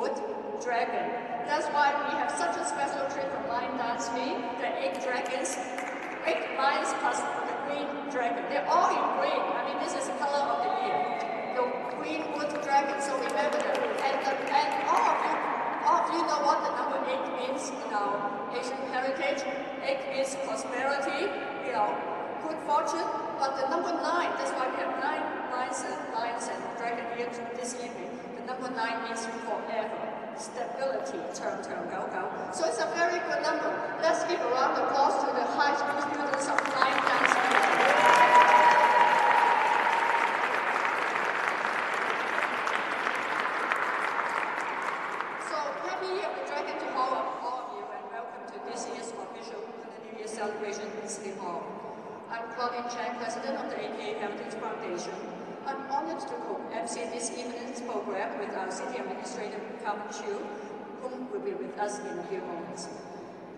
wood, dragon. That's why we have such a special trick of line dancing, the eight dragons, eight lines plus the green dragon. They're all in green. I mean, this is the color of the year. The green wood dragon, so remember that. And all of you know what the number 8 means in our Asian heritage. 8 means prosperity, you know, good fortune. But the number 9, that's why we have 9 lions and dragon here this evening. The number 9 means forever, stability, go. So it's a very good number. Let's give a round of applause to the high school students of line dancing. So happy Year of the Dragon to all of you, and welcome to this year's official Lunar New Year celebration in City Hall. I'm Claudine Chang, President of the APA Heritage Foundation. I'm honored to co-MC this evening's program with our City Administrator, Carmen Chu, whom will be with us in a few moments.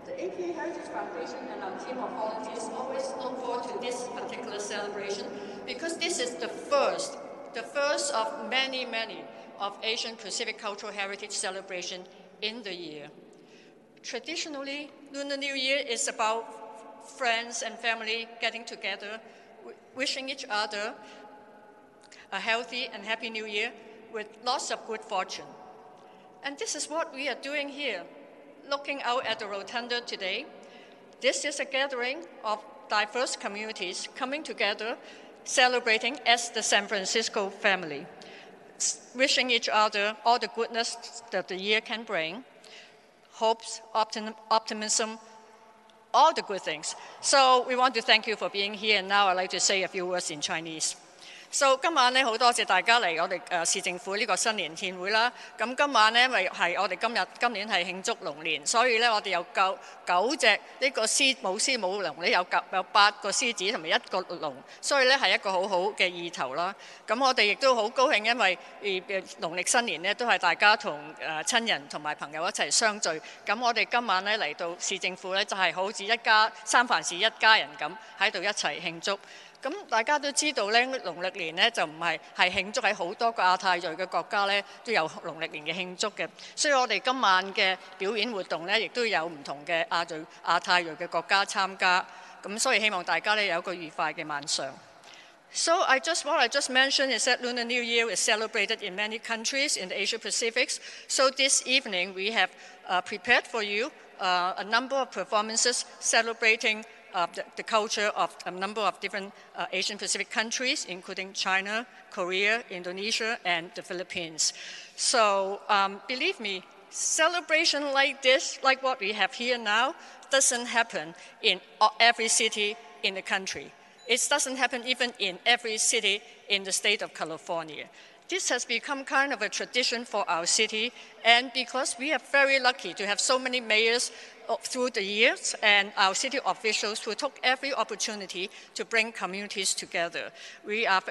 The APA Heritage Foundation and our team of volunteers always look forward to this particular celebration because this is the first of many of Asian Pacific Cultural Heritage celebration in the year. Traditionally, Lunar New Year is about friends and family getting together, wishing each other a healthy and happy new year with lots of good fortune. And this is what we are doing here, looking out at the rotunda today. This is a gathering of diverse communities coming together, celebrating as the San Francisco family, wishing each other all the goodness that the year can bring, hopes, optimism, all the good things. So we want to thank you for being here, and now I'd like to say a few words in Chinese. So 今晚咧好多謝大家嚟我哋市政府呢個新年宴會啦。咁今晚咧咪係我哋今年係慶祝龍年，所以咧我哋有九隻呢個獅母龍咧有8個獅子同埋1個龍，所以咧係一個好好嘅意頭啦。咁我哋亦都好高興，因為農曆新年咧都係大家同親人同埋朋友一齊相聚。咁我哋今晚咧嚟到市政府咧就係好似一家三藩市一家人咁喺度一齊慶祝。咁大家都知道咧，農曆年咧就唔係慶祝喺好多個亞太裔嘅國家咧都有農曆年嘅慶祝嘅，所以我哋今晚嘅表演活動咧，亦都有唔同嘅亞太裔嘅國家參加，咁所以希望大家咧有一個愉快嘅晚上。So what I just mentioned is that Lunar New Year is celebrated in many countries in the Asia Pacific. So this evening we have prepared for you a number of performances celebrating the culture of a number of different Asian Pacific countries, including China, Korea, Indonesia, and the Philippines. So believe me, celebration like this, like what we have here now, doesn't happen in every city in the country. It doesn't happen even in every city in the state of California. This has become kind of a tradition for our city, and because we are very lucky to have so many mayors through the years and our city officials who took every opportunity to bring communities together. We are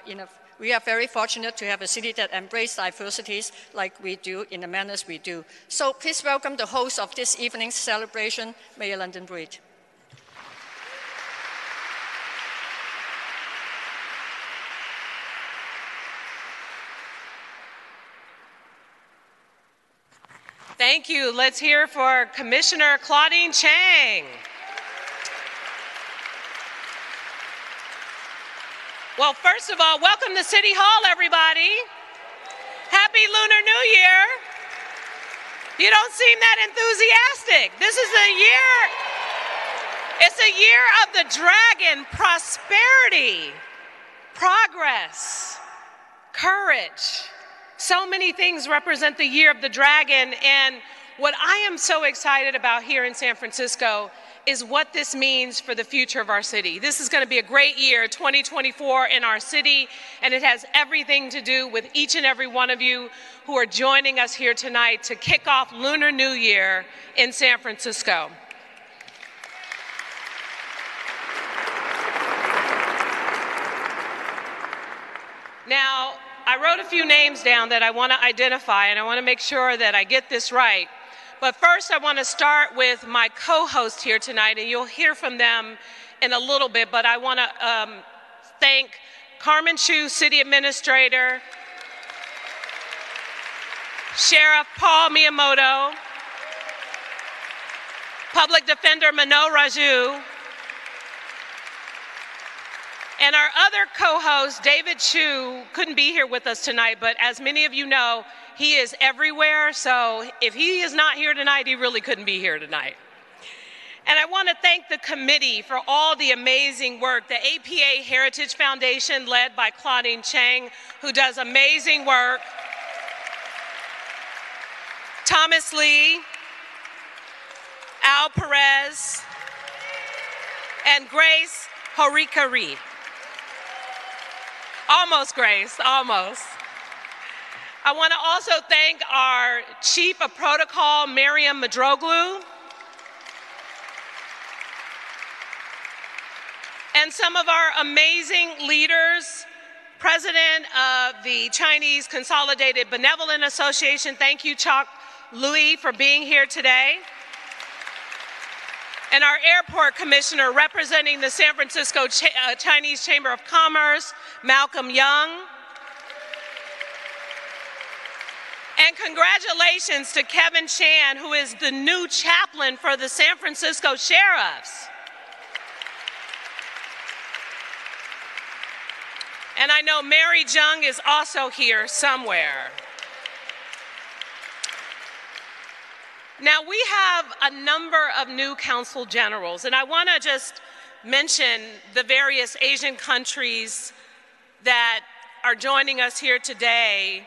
very fortunate to have a city that embraces diversities like we do in the manners we do. So please welcome the host of this evening's celebration, Mayor London Breed. Thank you. Let's hear for Commissioner Claudine Chang. Well, first of all, welcome to City Hall, everybody. Happy Lunar New Year. You don't seem that enthusiastic. This is a year, it's a year of the dragon, prosperity, progress, courage. So many things represent the year of the dragon, and what I am so excited about here in San Francisco is what this means for the future of our city. This is going to be a great year, 2024, in our city, and it has everything to do with each and every one of you who are joining us here tonight to kick off Lunar New Year in San Francisco. Now, I wrote a few names down that I want to identify, and I want to make sure that I get this right. But first, I want to start with my co-host here tonight, and you'll hear from them in a little bit, but I want to thank Carmen Chu, City Administrator, Sheriff Paul Miyamoto, Public Defender Mano Raju, and our other co-host, David Chu, couldn't be here with us tonight, but as many of you know, he is everywhere, so if he is not here tonight, he really couldn't be here tonight. And I want to thank the committee for all the amazing work. The APA Heritage Foundation, led by Claudine Chang, who does amazing work. Thomas Lee, Al Perez, and Grace Horikiri. Almost, Grace, almost. I want to also thank our Chief of Protocol, Miriam Madroglu, and some of our amazing leaders, President of the Chinese Consolidated Benevolent Association. Thank you, Chuck Liu, for being here today. And our airport commissioner representing the San Francisco Chinese Chamber of Commerce, Malcolm Young. And congratulations to Kevin Chan, who is the new chaplain for the San Francisco Sheriffs. And I know Mary Jung is also here somewhere. Now, we have a number of new Council Generals, and I want to just mention the various Asian countries that are joining us here today.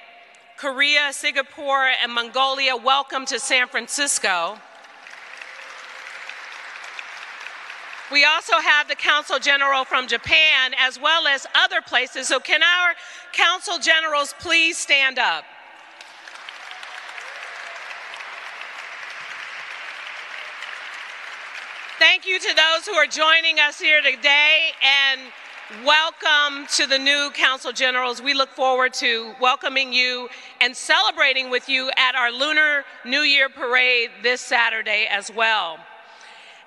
Korea, Singapore, and Mongolia, welcome to San Francisco. We also have the Council General from Japan, as well as other places. So can our Council Generals please stand up? Thank you to those who are joining us here today, and welcome to the new Council Generals. We look forward to welcoming you and celebrating with you at our Lunar New Year parade this Saturday as well.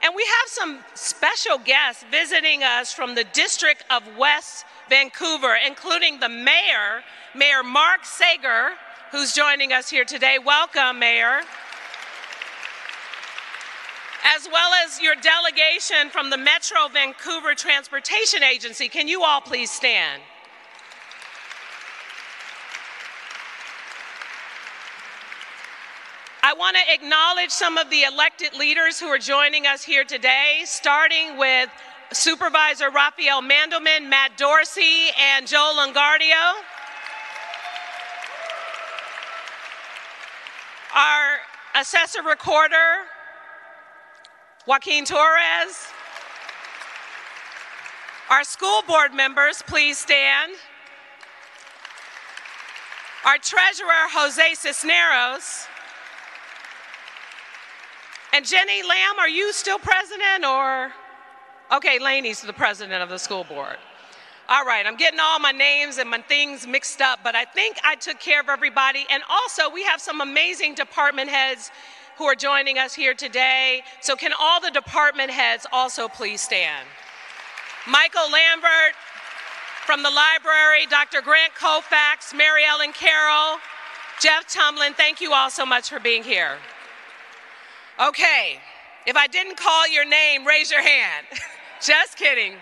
And we have some special guests visiting us from the District of West Vancouver, including the Mayor, Mayor Mark Sager, who's joining us here today. Welcome, Mayor. As well as your delegation from the Metro Vancouver Transportation Agency. Can you all please stand? I want to acknowledge some of the elected leaders who are joining us here today, starting with Supervisor Rafael Mandelman, Matt Dorsey, and Joel Longardio. Our Assessor Recorder, Joaquin Torres. Our school board members, please stand. Our treasurer, Jose Cisneros. And Jenny Lamb, are you still president or? Okay, Laney's the president of the school board. All right, I'm getting all my names and my things mixed up, but I think I took care of everybody. And also, we have some amazing department heads who are joining us here today. So can all the department heads also please stand? Michael Lambert from the library, Dr. Grant Colfax, Mary Ellen Carroll, Jeff Tumlin, thank you all so much for being here. Okay, if I didn't call your name, raise your hand. Just kidding.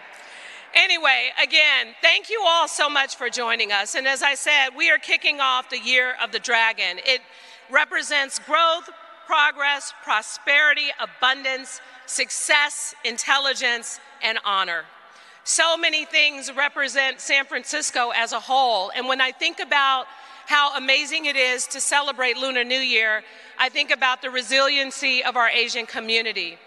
Anyway, again, thank you all so much for joining us. And as I said, we are kicking off the Year of the Dragon. It represents growth, progress, prosperity, abundance, success, intelligence, and honor. So many things represent San Francisco as a whole, and when I think about how amazing it is to celebrate Lunar New Year, I think about the resiliency of our Asian community.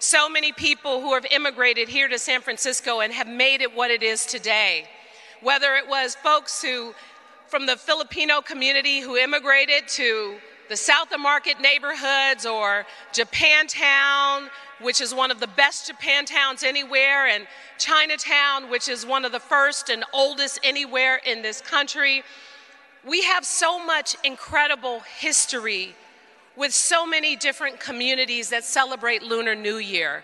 So many people who have immigrated here to San Francisco and have made it what it is today. Whether it was folks who, from the Filipino community who immigrated to the South of Market neighborhoods, or Japantown, which is one of the best Japantowns anywhere, and Chinatown, which is one of the first and oldest anywhere in this country. We have so much incredible history with so many different communities that celebrate Lunar New Year.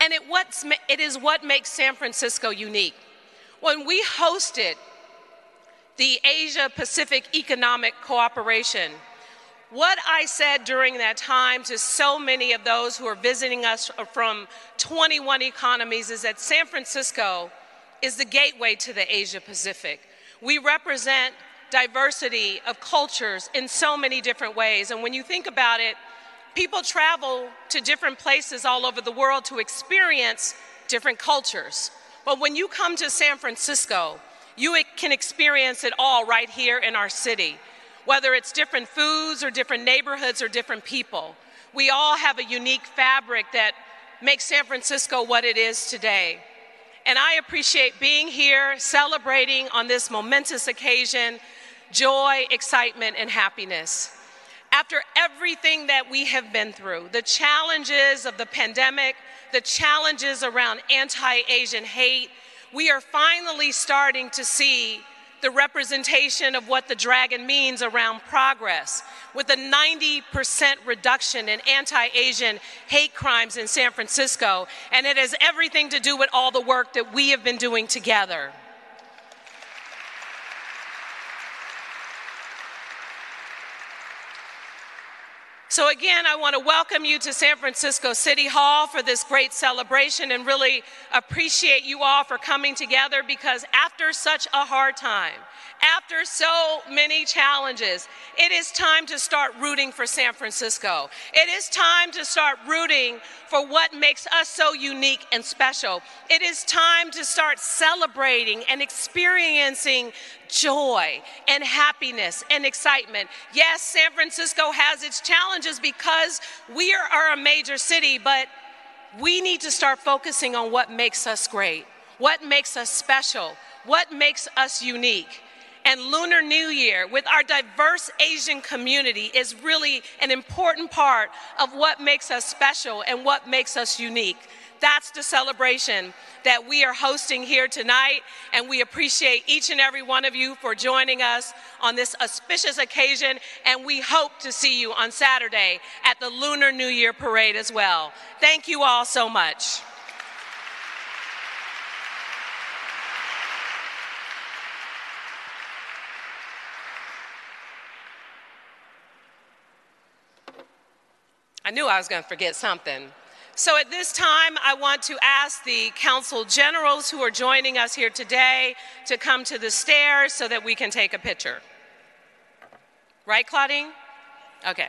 And it is what makes San Francisco unique. When we hosted the Asia Pacific Economic Cooperation, what I said during that time to so many of those who are visiting us from 21 economies is that San Francisco is the gateway to the Asia Pacific. We represent diversity of cultures in so many different ways. And when you think about it, people travel to different places all over the world to experience different cultures. But when you come to San Francisco, you can experience it all right here in our city. Whether it's different foods or different neighborhoods or different people, we all have a unique fabric that makes San Francisco what it is today. And I appreciate being here, celebrating on this momentous occasion, joy, excitement, and happiness. After everything that we have been through, the challenges of the pandemic, the challenges around anti-Asian hate, we are finally starting to see the representation of what the dragon means around progress, with a 90% reduction in anti-Asian hate crimes in San Francisco, and it has everything to do with all the work that we have been doing together. So again, I want to welcome you to San Francisco City Hall for this great celebration and really appreciate you all for coming together, because after such a hard time, after so many challenges, it is time to start rooting for San Francisco. It is time to start rooting for what makes us so unique and special. It is time to start celebrating and experiencing joy and happiness and excitement. Yes, San Francisco has its challenges because we are a major city, but we need to start focusing on what makes us great, what makes us special, what makes us unique. And Lunar New Year, with our diverse Asian community, is really an important part of what makes us special and what makes us unique. That's the celebration that we are hosting here tonight, and we appreciate each and every one of you for joining us on this auspicious occasion, and we hope to see you on Saturday at the Lunar New Year parade as well. Thank you all so much. I knew I was going to forget something. So at this time, I want to ask the Council Generals who are joining us here today to come to the stairs so that we can take a picture. Right, Claudine? Okay.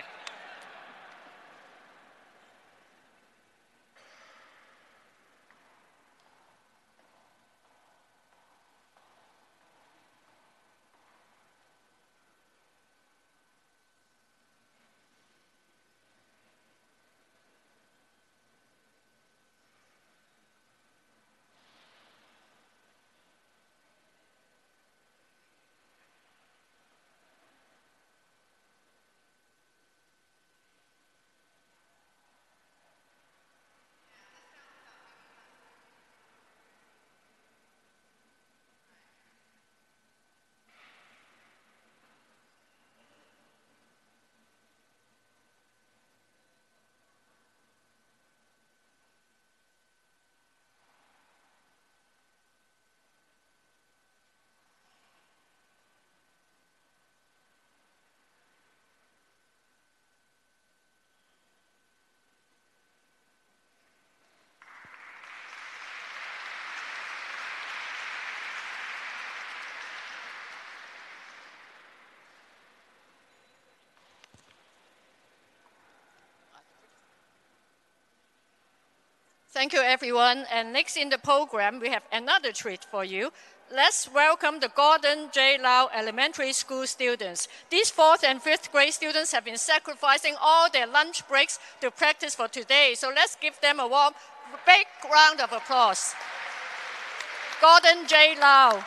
Thank you, everyone. And next in the program, we have another treat for you. Let's welcome the Gordon J. Lau Elementary School students. These fourth and fifth grade students have been sacrificing all their lunch breaks to practice for today. So let's give them a warm, big round of applause. Gordon J. Lau.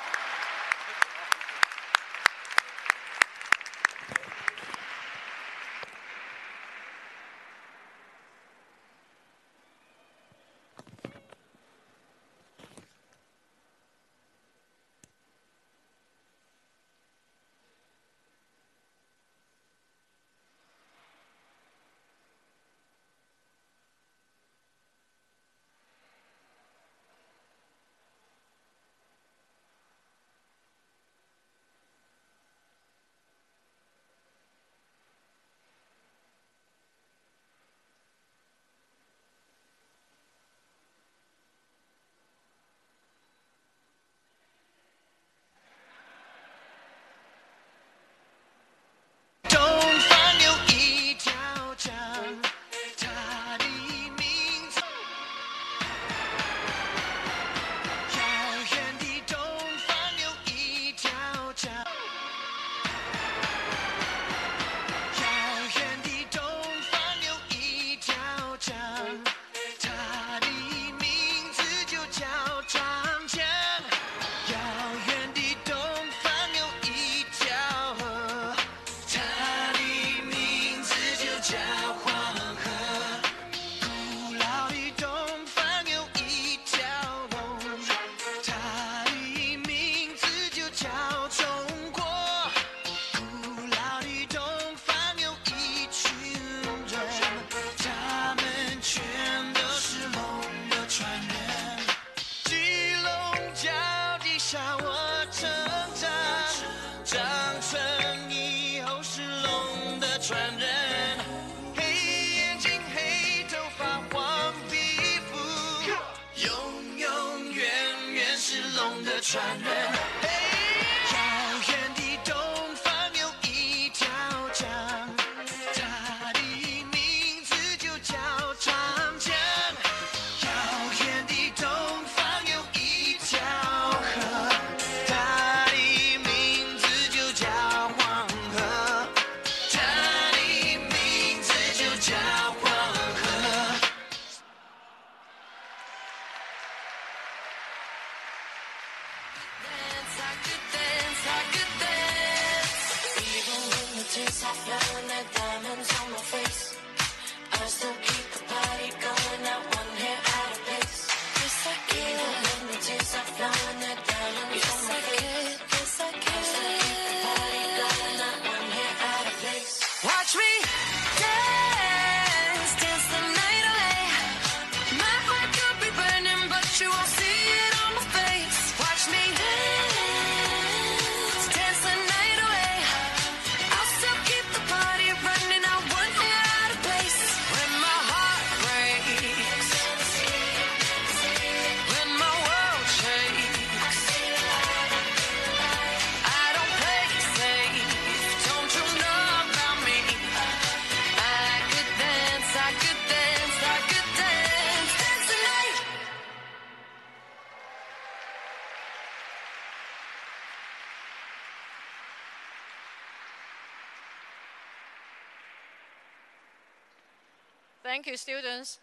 Thank you, students.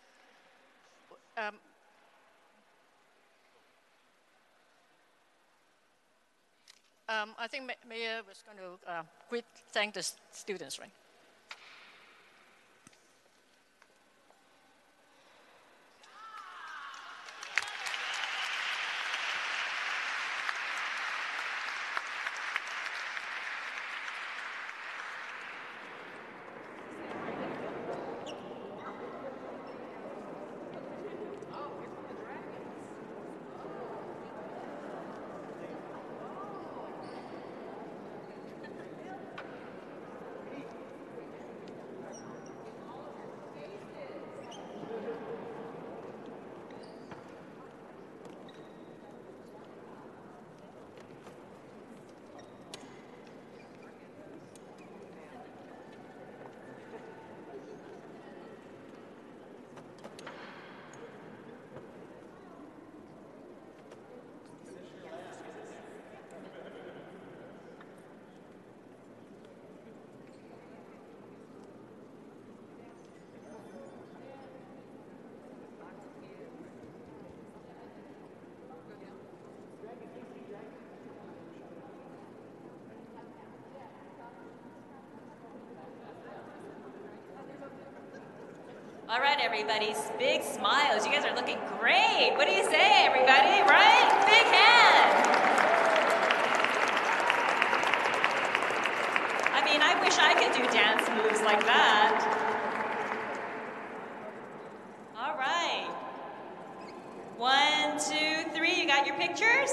I think Mayor was going to thank the students, right? All right, everybody, big smiles. You guys are looking great. What do you say, everybody, right? Big hand. I mean, I wish I could do dance moves like that. All right. 1, 2, 3, you got your pictures?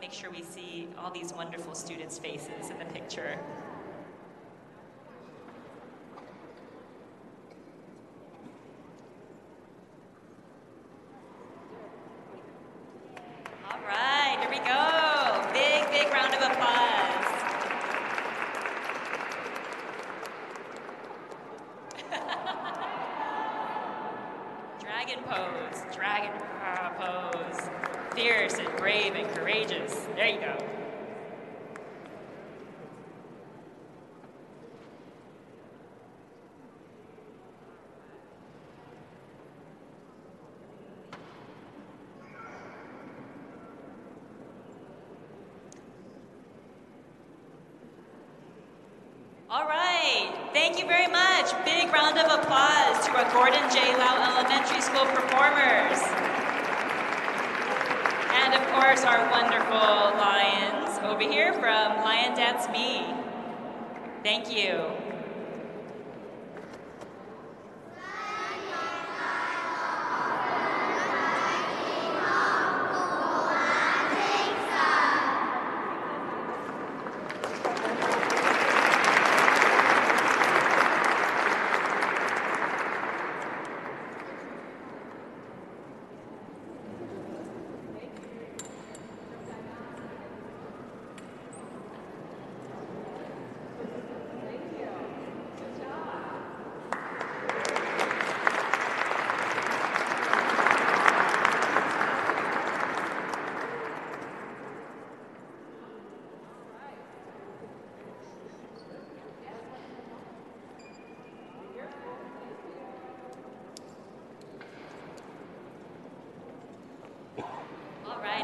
Make sure we see all these wonderful students' faces in the picture. All right, here we go. Big, big round of applause. Dragon pose, dragon pose. Fierce and brave and courageous. There you go. All right. Thank you very much. Big round of applause to our Gordon J. Lau Elementary School performers. And of course, our wonderful lions over here from Lion Dance Me. Thank you.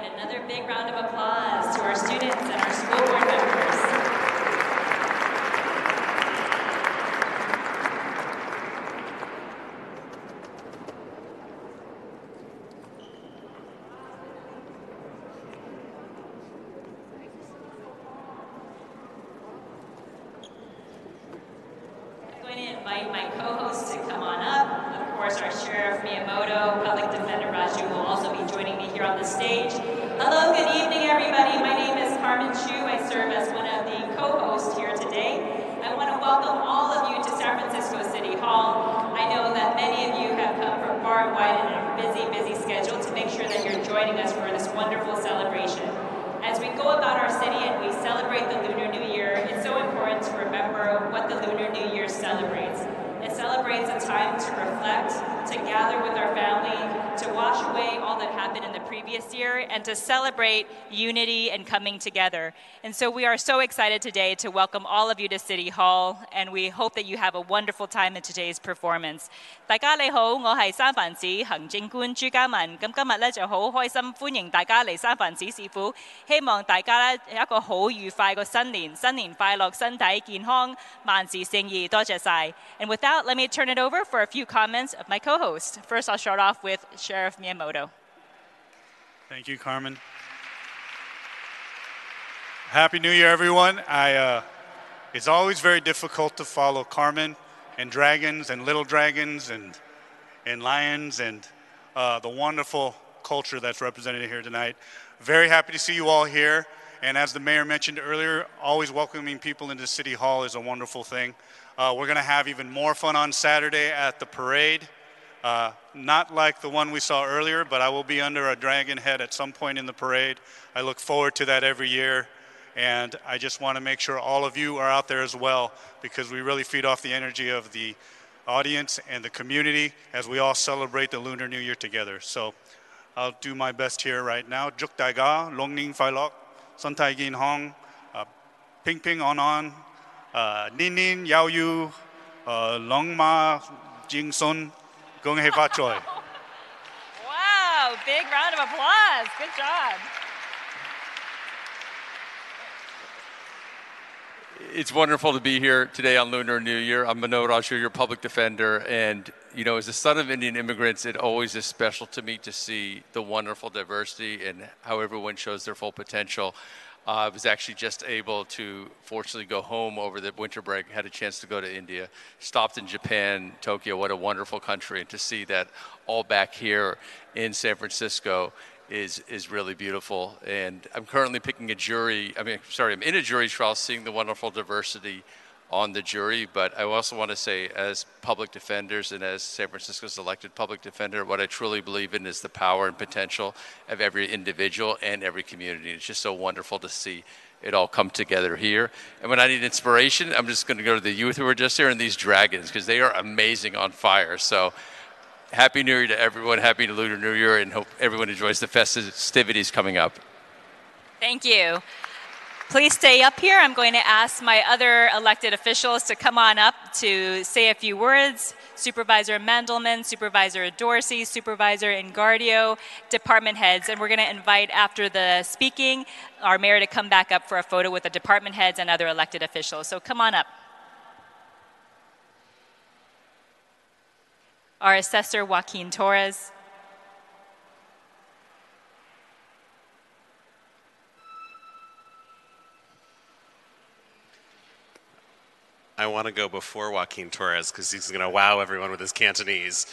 and another big round of applause to our students and our school board members. To celebrate unity and coming together. And so we are so excited today to welcome all of you to City Hall, and we hope that you have a wonderful time in today's performance. 大家你好，我係三藩市行政官朱嘉文。咁今日咧就好開心，歡迎大家嚟三藩市市府。希望大家咧有一個好愉快個新年，新年快樂，身體健康，萬事勝意。多謝曬。And with that, let me turn it over for a few comments of my co-host. First, I'll start off with Sheriff Miyamoto. Thank you, Carmen. Happy New Year, everyone. It's always very difficult to follow Carmen and dragons and little dragons and lions and the wonderful culture that's represented here tonight. Very happy to see you all here. And as the mayor mentioned earlier, always welcoming people into City Hall is a wonderful thing. We're going to have even more fun on Saturday at the parade. Not like the one we saw earlier, but I will be under a dragon head at some point in the parade. I look forward to that every year, and I just want to make sure all of you are out there as well, because we really feed off the energy of the audience and the community as we all celebrate the Lunar New Year together. So I'll do my best here right now. Chúc đại gia long niên phai lộc, thân thể健康, ping ping on, niên niên giao du, long ma jing sun. Wow, big round of applause. Good job. It's wonderful to be here today on Lunar New Year. I'm Mano Raju, your public defender. And, you know, as the son of Indian immigrants, it always is special to me to see the wonderful diversity and how everyone shows their full potential. I was actually just able to, fortunately, go home over the winter break. Had a chance to go to India, stopped in Japan, Tokyo. What a wonderful country. And to see that all back here in San Francisco is really beautiful. And I'm currently picking a jury. I'm in a jury trial, seeing the wonderful diversity on the jury. But I also want to say, as public defenders and as San Francisco's elected public defender, what I truly believe in is the power and potential of every individual and every community. It's just so wonderful to see it all come together here. And when I need inspiration, I'm just going to go to the youth who are just here and these dragons, because they are amazing on fire. So Happy New Year to everyone. Happy Lunar New Year, and hope everyone enjoys the festivities coming up. Thank you. Please stay up here. I'm going to ask my other elected officials to come on up to say a few words. Supervisor Mandelman, Supervisor Dorsey, Supervisor Longardio, department heads. And we're going to invite, after the speaking, our mayor to come back up for a photo with the department heads and other elected officials. So come on up. Our assessor, Joaquin Torres. I want to go before Joaquin Torres because he's going to wow everyone with his Cantonese.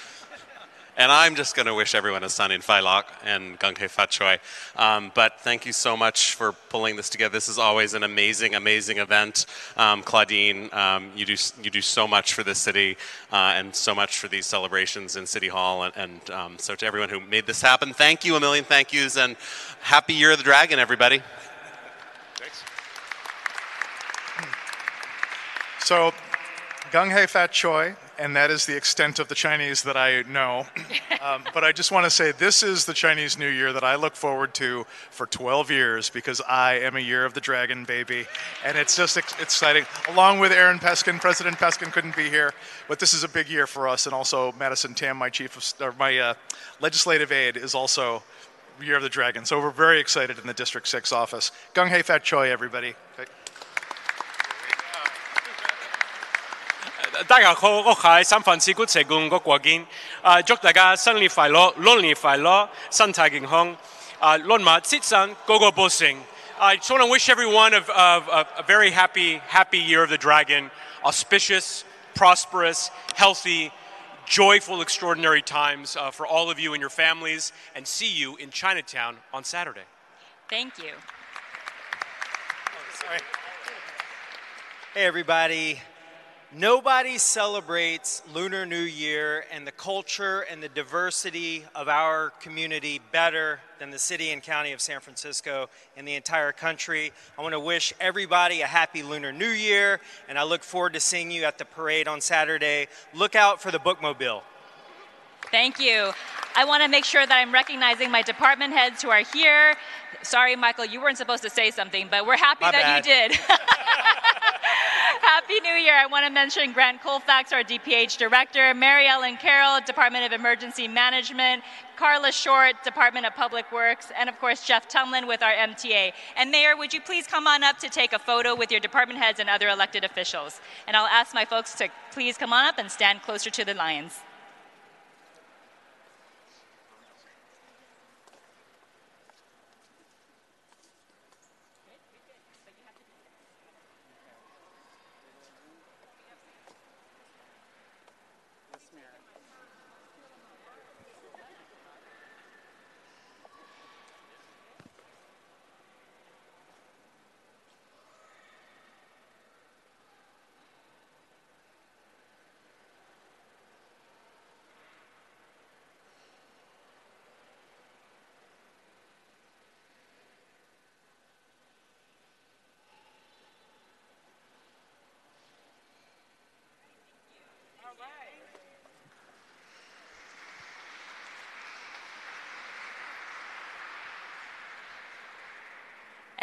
And I'm just going to wish everyone a san in phai lok and gung hei fat choy. But thank you so much for pulling this together. This is always an amazing, amazing event. Claudine, you do so much for this city and so much for these celebrations in City Hall. And so to everyone who made this happen, thank you, a million thank yous, and happy Year of the Dragon, everybody. So, gung hei fat choy, and that is the extent of the Chinese that I know. But I just want to say this is the Chinese New Year that I look forward to for 12 years because I am a Year of the Dragon baby, and it's just exciting. Along with Aaron Peskin, President Peskin couldn't be here, but this is a big year for us, and also Madison Tam, my legislative aide, is also Year of the Dragon. So we're very excited in the District 6 office. Gung Hei Fat Choi, everybody. I just want to wish everyone a very happy Year of the Dragon, auspicious, prosperous, healthy, joyful, extraordinary times for all of you and your families, and see you in Chinatown on Saturday. Thank you. Oh, sorry. Hey, everybody. Nobody celebrates Lunar New Year and the culture and the diversity of our community better than the city and county of San Francisco and the entire country. I want to wish everybody a happy Lunar New Year, and I look forward to seeing you at the parade on Saturday. Look out for the bookmobile. Thank you. I want to make sure that I'm recognizing my department heads who are here. Sorry, Michael, you weren't supposed to say something, but we're happy that you did. Happy New Year. I want to mention Grant Colfax, our DPH Director, Mary Ellen Carroll, Department of Emergency Management, Carla Short, Department of Public Works, and of course, Jeff Tumlin with our MTA. And Mayor, would you please come on up to take a photo with your department heads and other elected officials? And I'll ask my folks to please come on up and stand closer to the lions.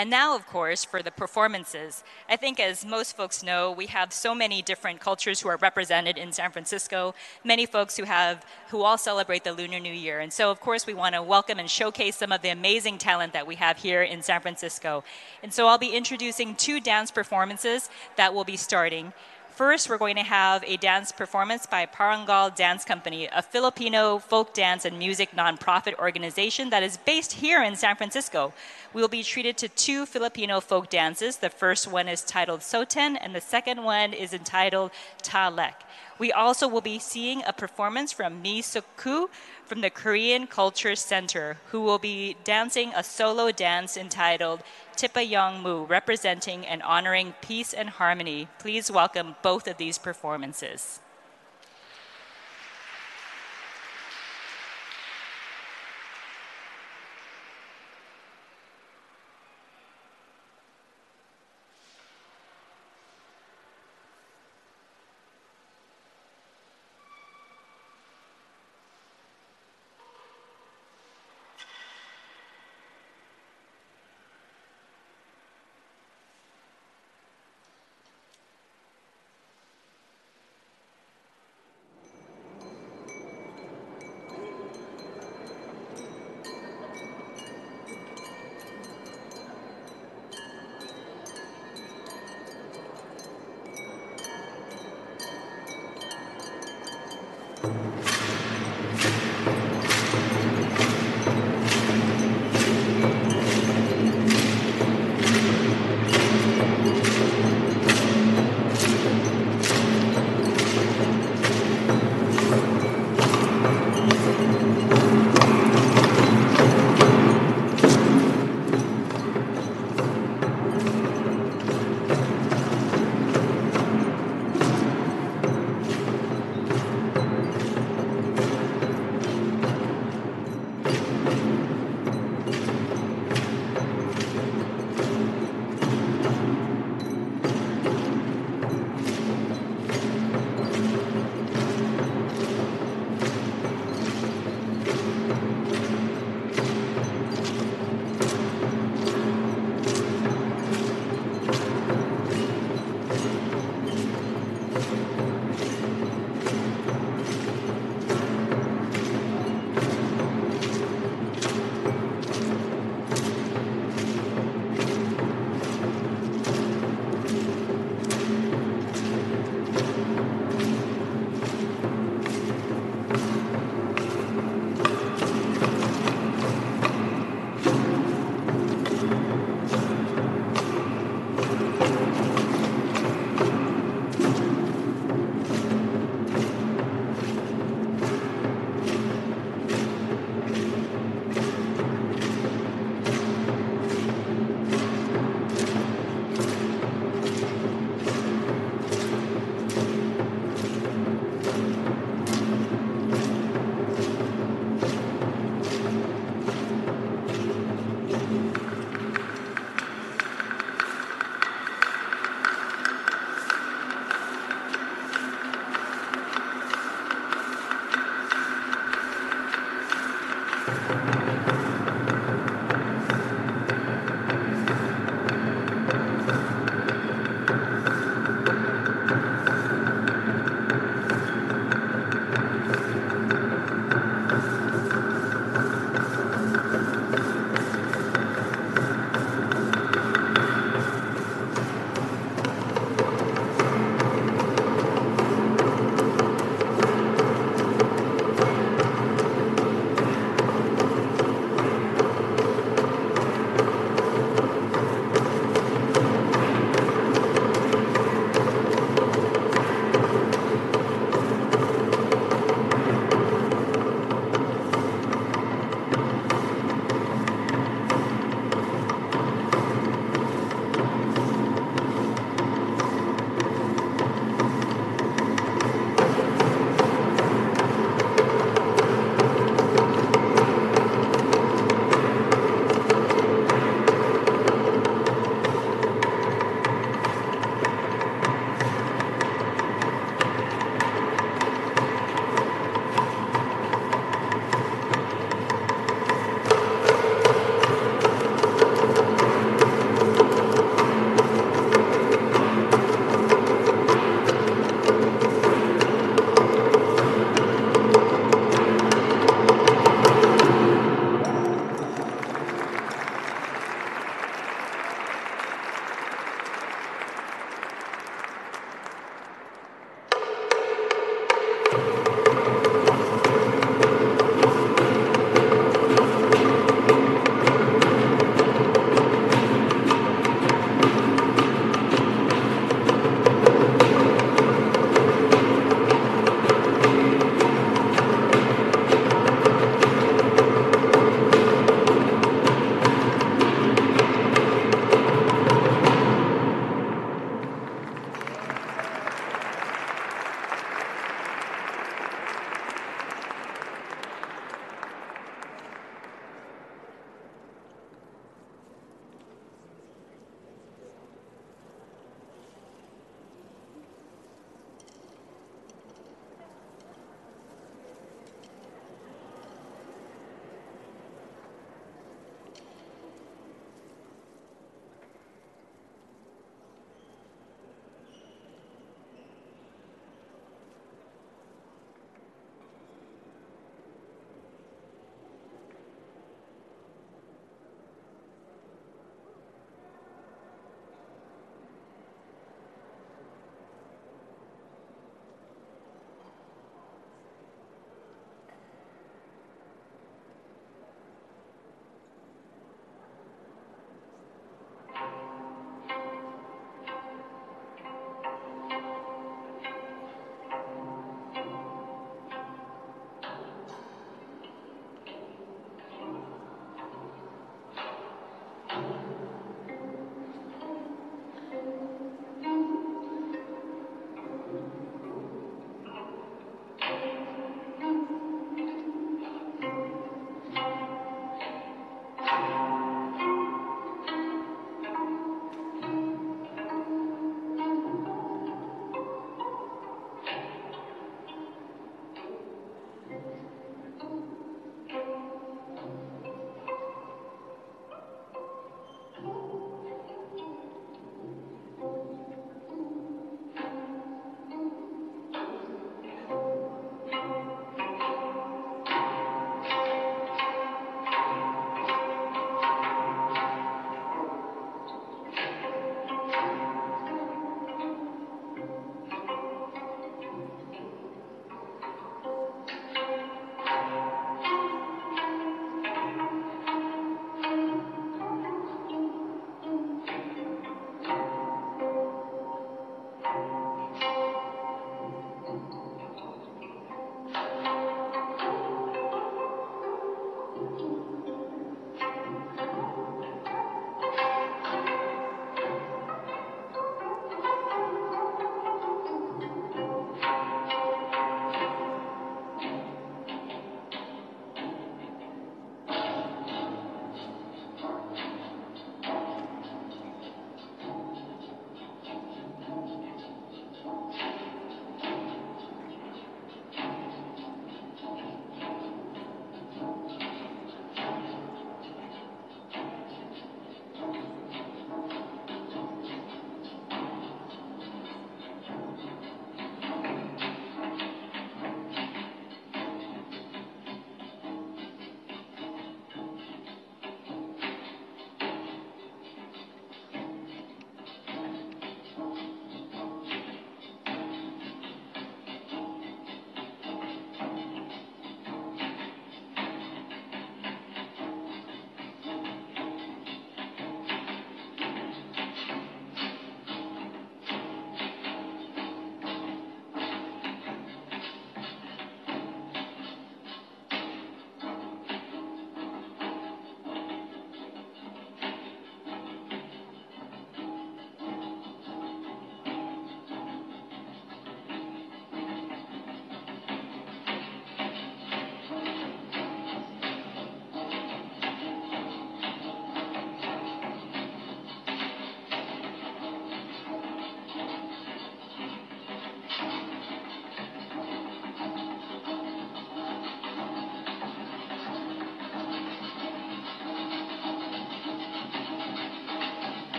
And now, of course, for the performances. I think as most folks know, we have so many different cultures who are represented in San Francisco, many folks who all celebrate the Lunar New Year. And so, of course, we want to welcome and showcase some of the amazing talent that we have here in San Francisco. And so I'll be introducing two dance performances that will be starting. First, we're going to have a dance performance by Parangal Dance Company, a Filipino folk dance and music nonprofit organization that is based here in San Francisco. We will be treated to two Filipino folk dances. The first one is titled Soten, and the second one is entitled Talek. We also will be seeing a performance from Mi Suk-ku from the Korean Culture Center, who will be dancing a solo dance entitled Tipayong Mu, representing and honoring peace and harmony. Please welcome both of these performances.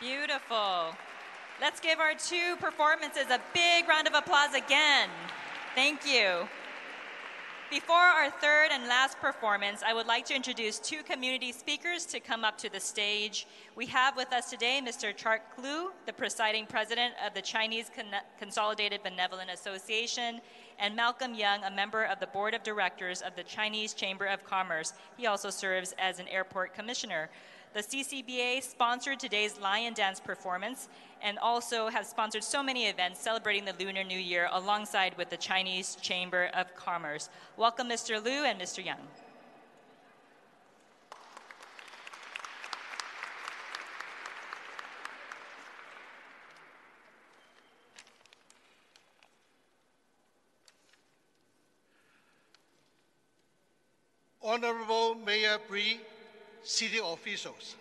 Beautiful. Let's give our two performances a big round of applause again. Thank you. Before our third and last performance, I would like to introduce two community speakers to come up to the stage. We have with us today Mr. Chuck Liu, the presiding president of the Chinese Consolidated Benevolent Association, and Malcolm Young, a member of the board of directors of the Chinese Chamber of Commerce. He also serves as an airport commissioner. The CCBA sponsored today's lion dance performance and also have sponsored so many events celebrating the Lunar New Year alongside with the Chinese Chamber of Commerce. Welcome Mr. Liu and Mr. Young. Honorable Mayor Bree, city officials,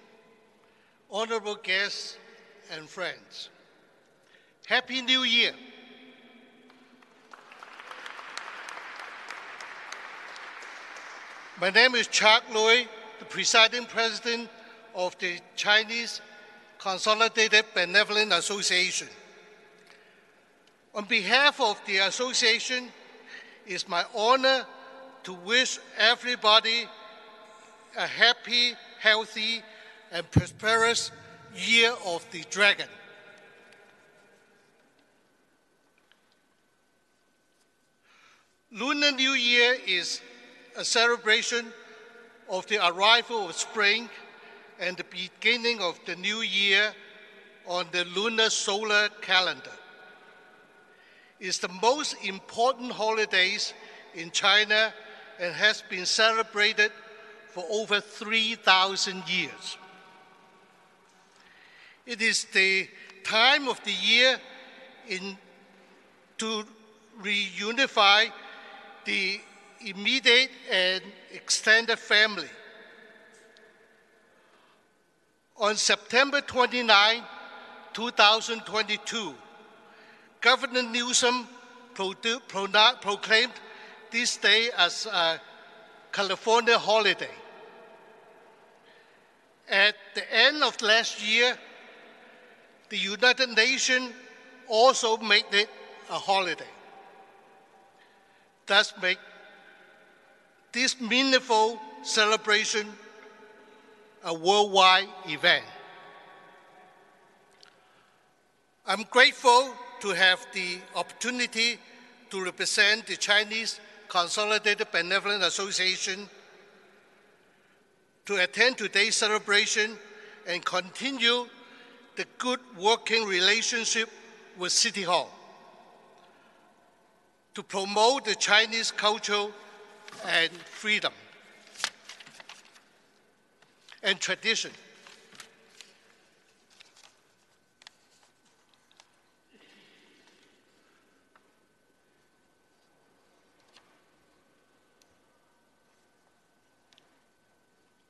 honorable guests and friends, Happy New Year. My name is Chuck Liu, the presiding president of the Chinese Consolidated Benevolent Association. On behalf of the association, it's my honor to wish everybody a happy, healthy, and prosperous Year of the Dragon. Lunar New Year is a celebration of the arrival of spring and the beginning of the new year on the lunar solar calendar. It's the most important holidays in China and has been celebrated for over 3,000 years. It is the time of the year to reunify the immediate and extended family. On September 29, 2022, Governor Newsom proclaimed this day as a California holiday. At the end of last year, the United Nations also made it a holiday. Thus make this meaningful celebration a worldwide event. I'm grateful to have the opportunity to represent the Chinese Consolidated Benevolent Association to attend today's celebration and continue the good working relationship with City Hall to promote the Chinese culture and freedom and tradition.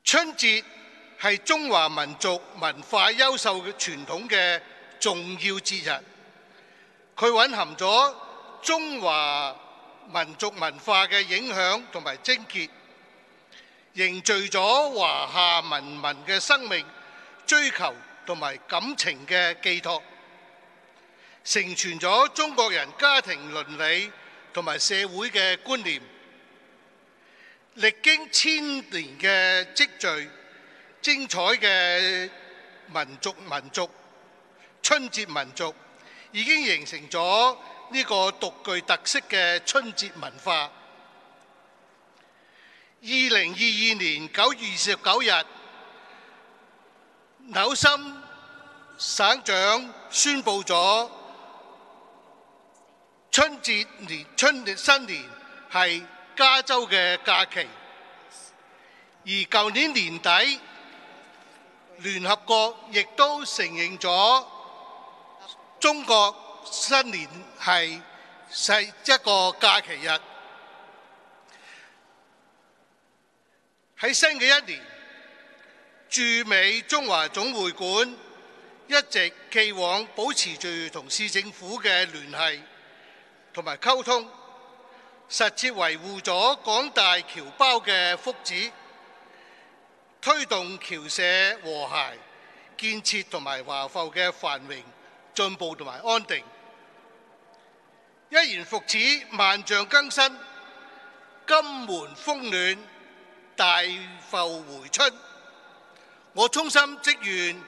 春節係中華民族文化優秀嘅傳統嘅重要節日，佢蘊含咗中華民族文化嘅影響同埋精結，凝聚咗華夏文明嘅生命追求同埋感情嘅寄託，承傳咗中國人家庭倫理同埋社會嘅觀念，歷經千年嘅積聚。 精彩嘅民族春節民族已經形成咗呢個獨具特色嘅春節文化。2022年9月29日，紐森省長宣布咗新年係加州嘅假期，而舊年年底， 聯合國亦都承認咗中國新年係一個假期日。喺新嘅一年，駐美中華總會館一直既往保持住同市政府嘅聯繫同埋溝通，實切維護咗廣大僑胞嘅福祉。 推動僑社和諧，建設同埋華埠嘅繁榮、進步同埋安定。一言復始，萬象更新，金門風暖，大埠回春。我衷心祝願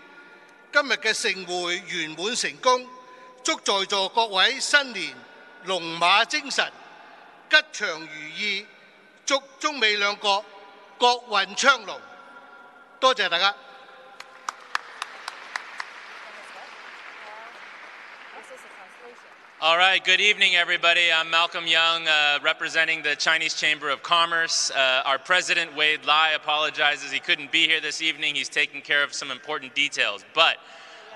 今日嘅盛會圓滿成功，祝在座各位新年龍馬精神，吉祥如意，祝中美兩國國運昌隆。多謝大家。 All right, good evening, everybody. I'm Malcolm Young, representing the Chinese Chamber of Commerce. Our president, Wade Lai, apologizes. He couldn't be here this evening. He's taking care of some important details. But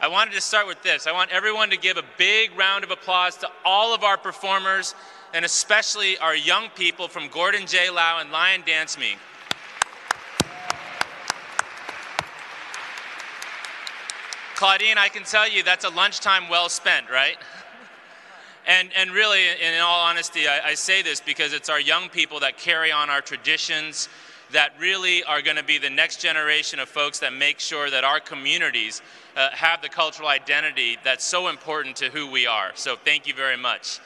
I wanted to start with this. I want everyone to give a big round of applause to all of our performers, and especially our young people from Gordon J. Lau and Lion Dance Me. Claudine, I can tell you that's a lunchtime well spent, right? And really, in all honesty, I say this because it's our young people that carry on our traditions that really are going to be the next generation of folks that make sure that our communities have the cultural identity that's so important to who we are. So thank you very much.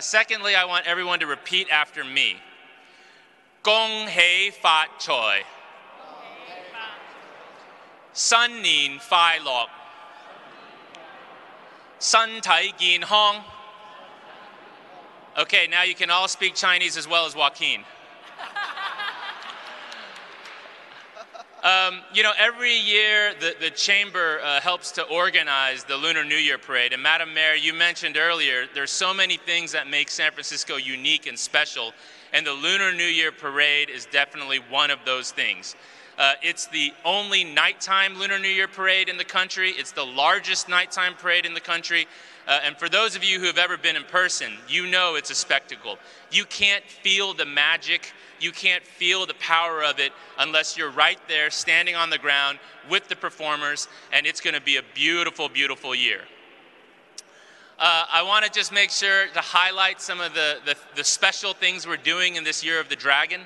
Secondly, I want everyone to repeat after me. Gong hei fat choi. Sun nin fai lok. Sun tai gin hong. Okay, now you can all speak Chinese as well as Joaquin. You know, every year the Chamber helps to organize the Lunar New Year Parade. And Madam Mayor, you mentioned earlier, there's so many things that make San Francisco unique and special. And the Lunar New Year Parade is definitely one of those things. It's the only nighttime Lunar New Year Parade in the country. It's the largest nighttime parade in the country. And for those of you who have ever been in person, you know it's a spectacle. You can't feel the magic, you can't feel the power of it unless you're right there standing on the ground with the performers, and it's going to be a beautiful, beautiful year. I want to just make sure to highlight some of the special things we're doing in this Year of the Dragon.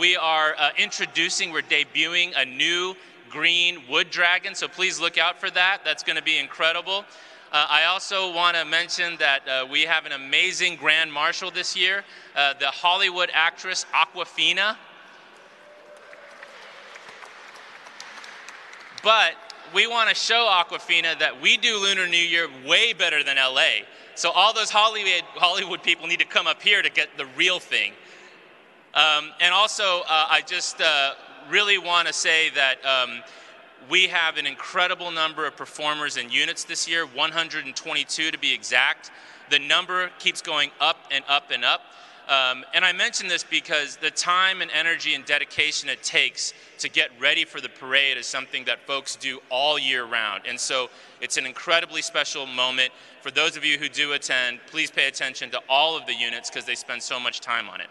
We are we're debuting a new green wood dragon, so please look out for that. That's going to be incredible. I also want to mention that we have an amazing Grand Marshal this year, the Hollywood actress Awkwafina. But we want to show Awkwafina that we do Lunar New Year way better than LA. So all those Hollywood people need to come up here to get the real thing. And also, I just really want to say that we have an incredible number of performers and units this year, 122 to be exact. The number keeps going up and up and up. And I mention this because the time and energy and dedication it takes to get ready for the parade is something that folks do all year round. And so it's an incredibly special moment. For those of you who do attend, please pay attention to all of the units because they spend so much time on it.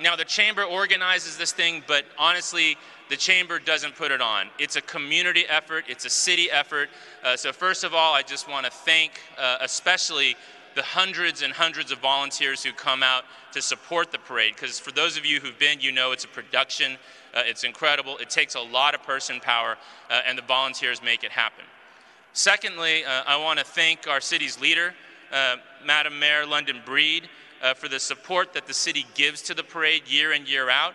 Now, the Chamber organizes this thing, but honestly, the Chamber doesn't put it on. It's a community effort, it's a city effort. So first of all, I just want to thank especially the hundreds and hundreds of volunteers who come out to support the parade, because for those of you who've been, you know it's a production, it's incredible, it takes a lot of person power, and the volunteers make it happen. Secondly, I want to thank our city's leader, Madam Mayor London Breed, for the support that the city gives to the parade year in, year out.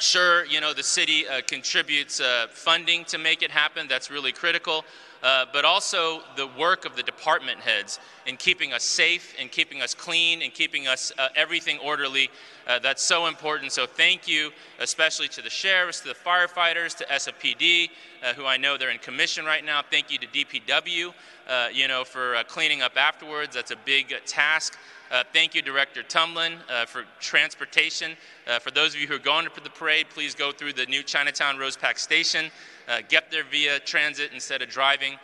Sure, you know, the city contributes funding to make it happen. That's really critical. But also the work of the department heads in keeping us safe and keeping us clean and keeping us everything orderly. That's so important. So thank you, especially to the sheriffs, to the firefighters, to SFPD, who I know they're in commission right now. Thank you to DPW, you know, for cleaning up afterwards. That's a big task. Thank you, Director Tumlin, for transportation. For those of you who are going to the parade, please go through the new Chinatown Rose Pack Station. Get there via transit instead of driving.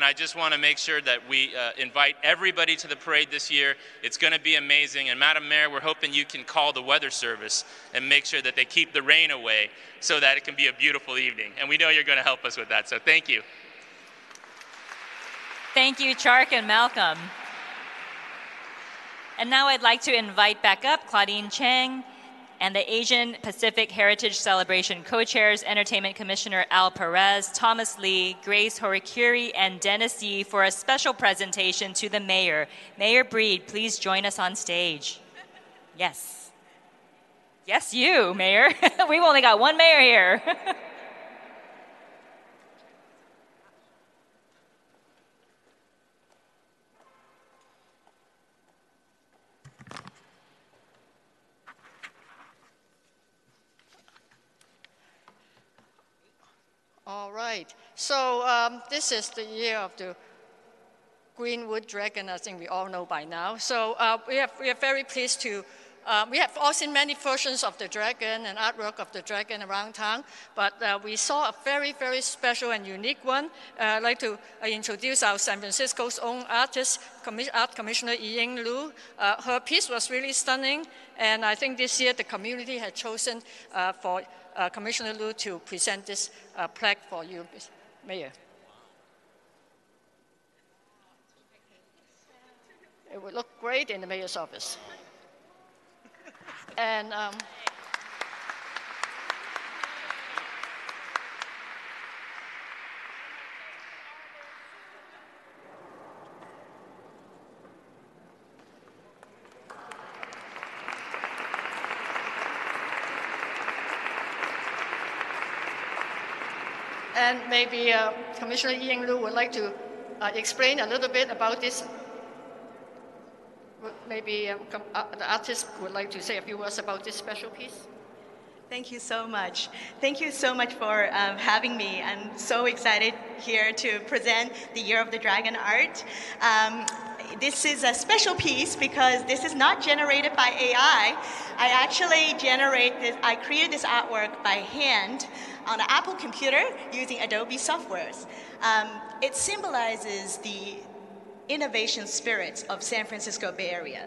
And I just want to make sure that we invite everybody to the parade this year. It's going to be amazing. And Madam Mayor, we're hoping you can call the weather service and make sure that they keep the rain away so that it can be a beautiful evening. And we know you're going to help us with that, so thank you. Thank you, Chark and Malcolm. And now I'd like to invite back up Claudine Chang and the Asian Pacific Heritage Celebration co-chairs, Entertainment Commissioner Al Perez, Thomas Lee, Grace Horikiri, and Dennis Yee for a special presentation to the mayor. Mayor Breed, please join us on stage. Yes. Yes, you, Mayor. We've only got one mayor here. All right, so this is the year of the Greenwood Dragon, I think we all know by now. So we are very pleased to, we have all seen many versions of the dragon and artwork of the dragon around town, but we saw a very, very special and unique one. I'd like to introduce our San Francisco's own artist, Art Commissioner Yiying Lu. Her piece was really stunning, and I think this year the community had chosen for Commissioner Liu to present this plaque for you, Mayor. It would look great in the mayor's office. And maybe Commissioner Yiying Lu would like to explain a little bit about this. Maybe the artist would like to say a few words about this special piece. Thank you so much. Thank you so much for having me. I'm so excited here to present the Year of the Dragon art. This is a special piece because this is not generated by AI. I actually generate this, I created this artwork by hand on an Apple computer using Adobe softwares. It symbolizes the innovation spirit of San Francisco Bay Area,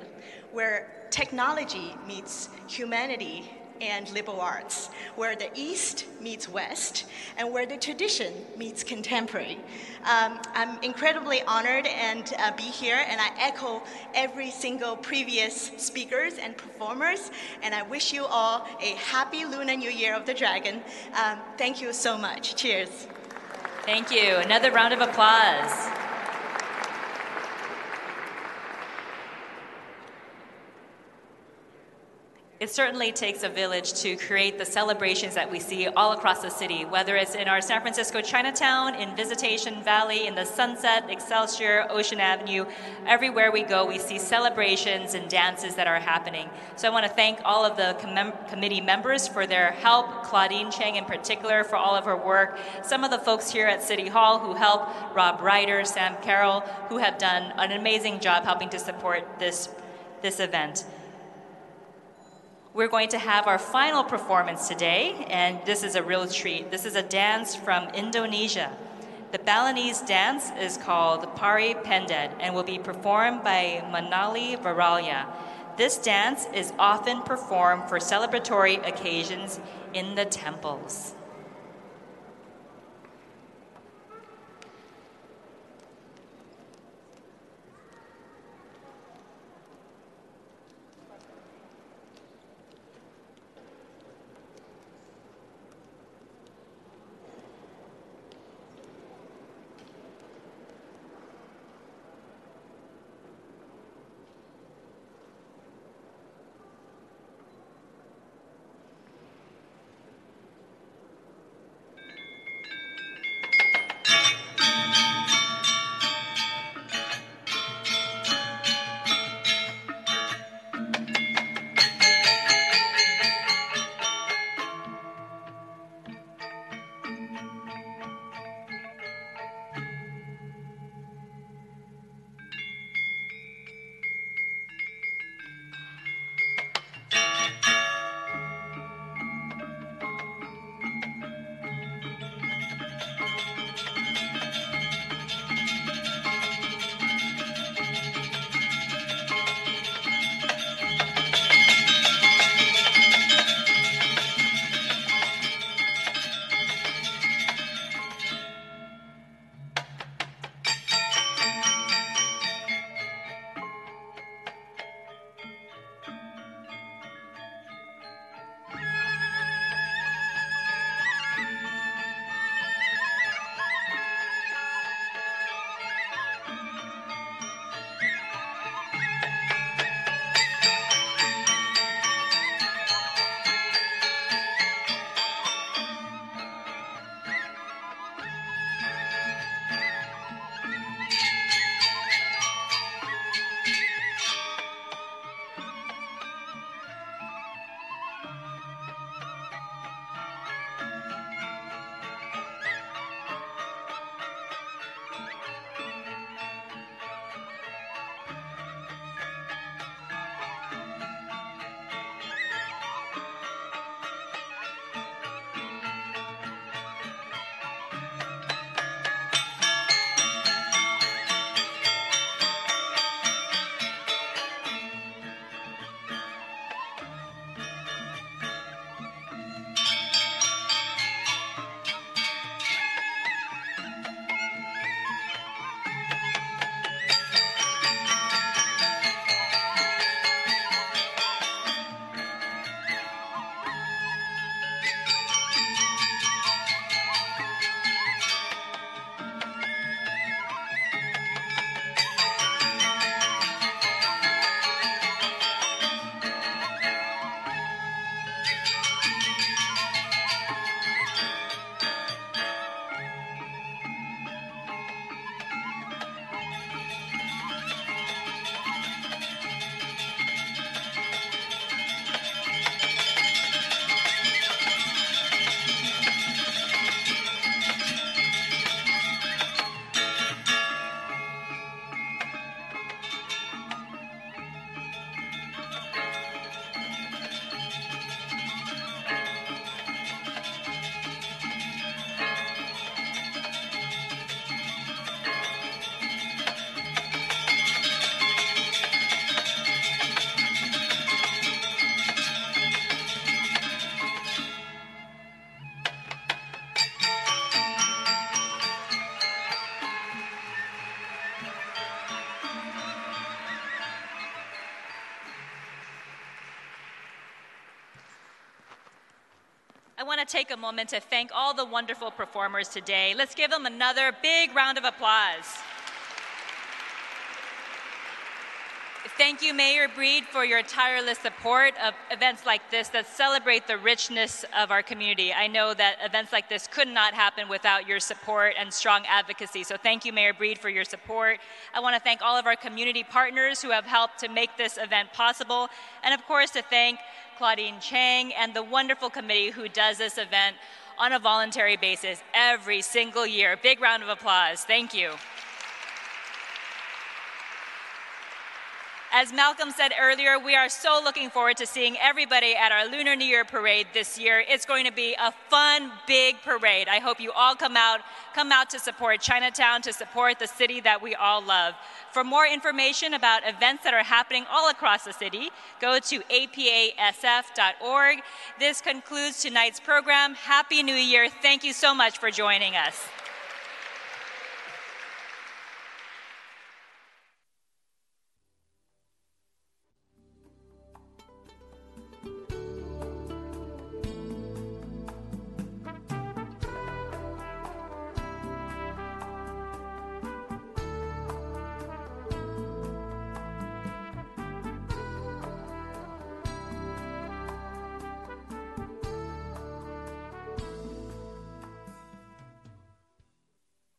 where technology meets humanity and liberal arts, where the East meets West, and where the tradition meets contemporary. I'm incredibly honored and be here, and I echo every single previous speakers and performers, and I wish you all a happy Lunar New Year of the Dragon. Thank you so much. Cheers. Thank you. Another round of applause. It certainly takes a village to create the celebrations that we see all across the city, whether it's in our San Francisco Chinatown, in Visitation Valley, in the Sunset, Excelsior, Ocean Avenue. Everywhere we go, we see celebrations and dances that are happening. So I want to thank all of the committee members for their help, Claudine Chang in particular for all of her work, some of the folks here at City Hall who help, Rob Ryder, Sam Carroll, who have done an amazing job helping to support this event. We're going to have our final performance today, and this is a real treat. This is a dance from Indonesia. The Balinese dance is called Pari Pendet and will be performed by Manali Varalya. This dance is often performed for celebratory occasions in the temples. want to take a moment to thank all the wonderful performers today. Let's give them another big round of applause. Thank you, Mayor Breed, for your tireless support of events like this that celebrate the richness of our community. I know that events like this could not happen without your support and strong advocacy. So thank you, Mayor Breed, for your support. I want to thank all of our community partners who have helped to make this event possible. And of course, to thank Claudine Chang and the wonderful committee who does this event on a voluntary basis every single year. Big round of applause. Thank you. As Malcolm said earlier, we are so looking forward to seeing everybody at our Lunar New Year parade this year. It's going to be a fun, big parade. I hope you all come out to support Chinatown, to support the city that we all love. For more information about events that are happening all across the city, go to apasf.org. This concludes tonight's program. Happy New Year. Thank you so much for joining us.